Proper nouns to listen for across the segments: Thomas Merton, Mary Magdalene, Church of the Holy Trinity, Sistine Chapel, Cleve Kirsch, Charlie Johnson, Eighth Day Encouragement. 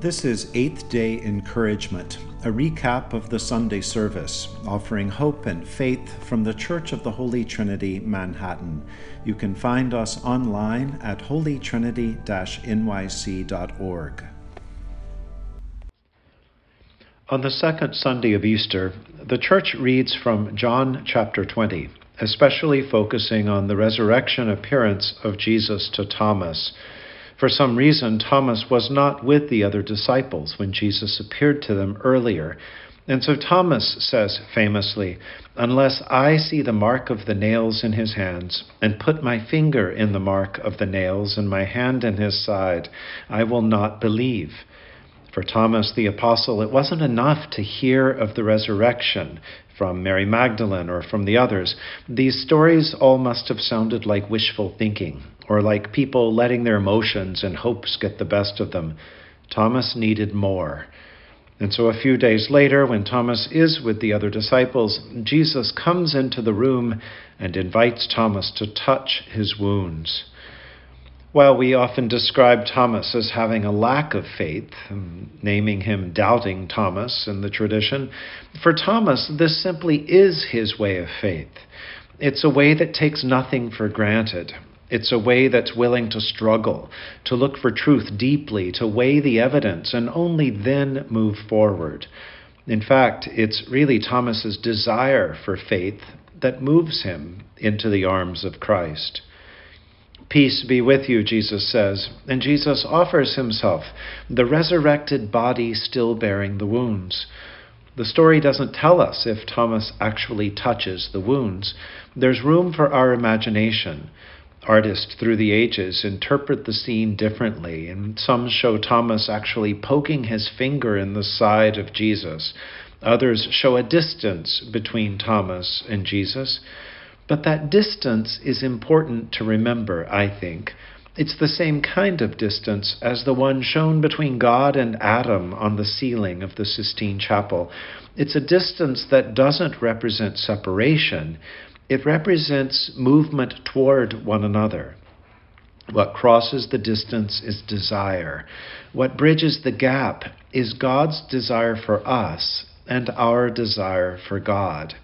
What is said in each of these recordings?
This is Eighth Day Encouragement, a recap of the Sunday service, offering hope and faith from the Church of the Holy Trinity, Manhattan. You can find us online at holytrinity-nyc.org. On the second Sunday of Easter, the Church reads from John chapter 20, especially focusing on the resurrection appearance of Jesus to Thomas. For some reason, Thomas was not with the other disciples when Jesus appeared to them earlier. And so Thomas says famously, "Unless I see the mark of the nails in his hands, and put my finger in the mark of the nails and my hand in his side, I will not believe." For Thomas the apostle, it wasn't enough to hear of the resurrection from Mary Magdalene or from the others. These stories all must have sounded like wishful thinking, or like people letting their emotions and hopes get the best of them. Thomas needed more. And so a few days later, when Thomas is with the other disciples, Jesus comes into the room and invites Thomas to touch his wounds. While we often describe Thomas as having a lack of faith, naming him Doubting Thomas in the tradition, for Thomas, this simply is his way of faith. It's a way that takes nothing for granted. It's a way that's willing to struggle, to look for truth deeply, to weigh the evidence, and only then move forward. In fact, it's really Thomas's desire for faith that moves him into the arms of Christ. "Peace be with you," Jesus says, and Jesus offers himself, the resurrected body still bearing the wounds. The story doesn't tell us if Thomas actually touches the wounds. There's room for our imagination. Artists through the ages interpret the scene differently, and some show Thomas actually poking his finger in the side of Jesus. Others show a distance between Thomas and Jesus. But that distance is important to remember, I think. It's the same kind of distance as the one shown between God and Adam on the ceiling of the Sistine Chapel. It's a distance that doesn't represent separation. It represents movement toward one another. What crosses the distance is desire. What bridges the gap is God's desire for us and our desire for God.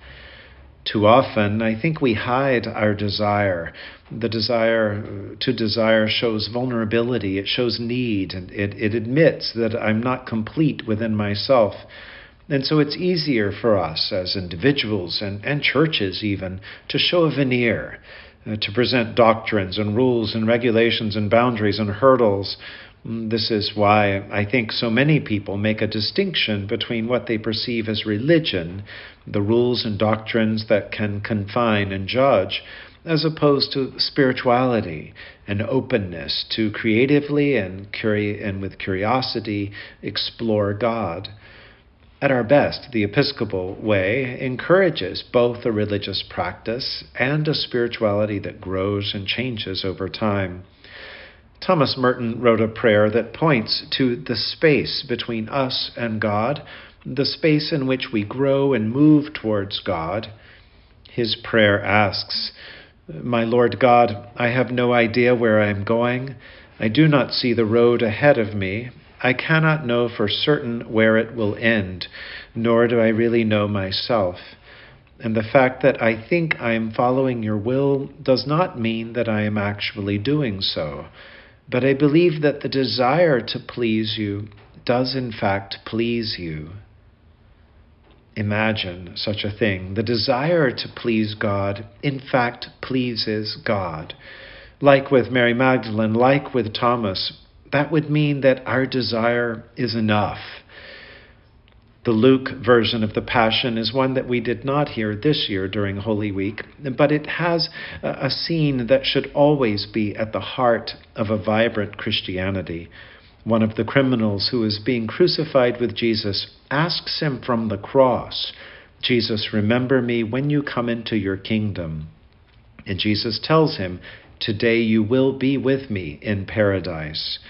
Too often, I think we hide our desire. The desire to desire shows vulnerability, it shows need, and it admits that I'm not complete within myself. And so it's easier for us as individuals and churches even to show a veneer, to present doctrines and rules and regulations and boundaries and hurdles. This is why I think so many people make a distinction between what they perceive as religion, the rules and doctrines that can confine and judge, as opposed to spirituality and openness to creatively and with curiosity explore God. At our best, the Episcopal way encourages both a religious practice and a spirituality that grows and changes over time. Thomas Merton wrote a prayer that points to the space between us and God, the space in which we grow and move towards God. His prayer asks, "My Lord God, I have no idea where I am going. I do not see the road ahead of me. I cannot know for certain where it will end, nor do I really know myself. And the fact that I think I am following your will does not mean that I am actually doing so. But I believe that the desire to please you does in fact please you." Imagine such a thing. The desire to please God in fact pleases God. Like with Mary Magdalene, like with Thomas, that would mean that our desire is enough. The Luke version of the Passion is one that we did not hear this year during Holy Week, but it has a scene that should always be at the heart of a vibrant Christianity. One of the criminals who is being crucified with Jesus asks him from the cross, "Jesus, remember me when you come into your kingdom." And Jesus tells him, "Today you will be with me in paradise."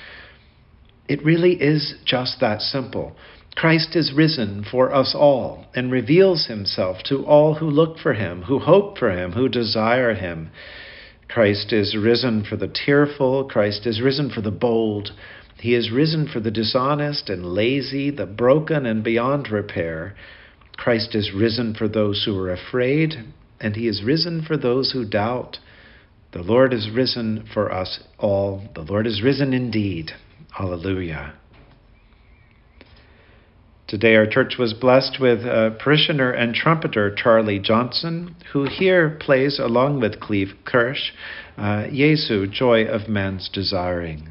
It really is just that simple. Christ is risen for us all and reveals himself to all who look for him, who hope for him, who desire him. Christ is risen for the tearful. Christ is risen for the bold. He is risen for the dishonest and lazy, the broken and beyond repair. Christ is risen for those who are afraid, and he is risen for those who doubt. The Lord is risen for us all. The Lord is risen indeed. Hallelujah. Today our church was blessed with parishioner and trumpeter Charlie Johnson, who here plays along with Cleve Kirsch, Jesu, Joy of Man's Desiring.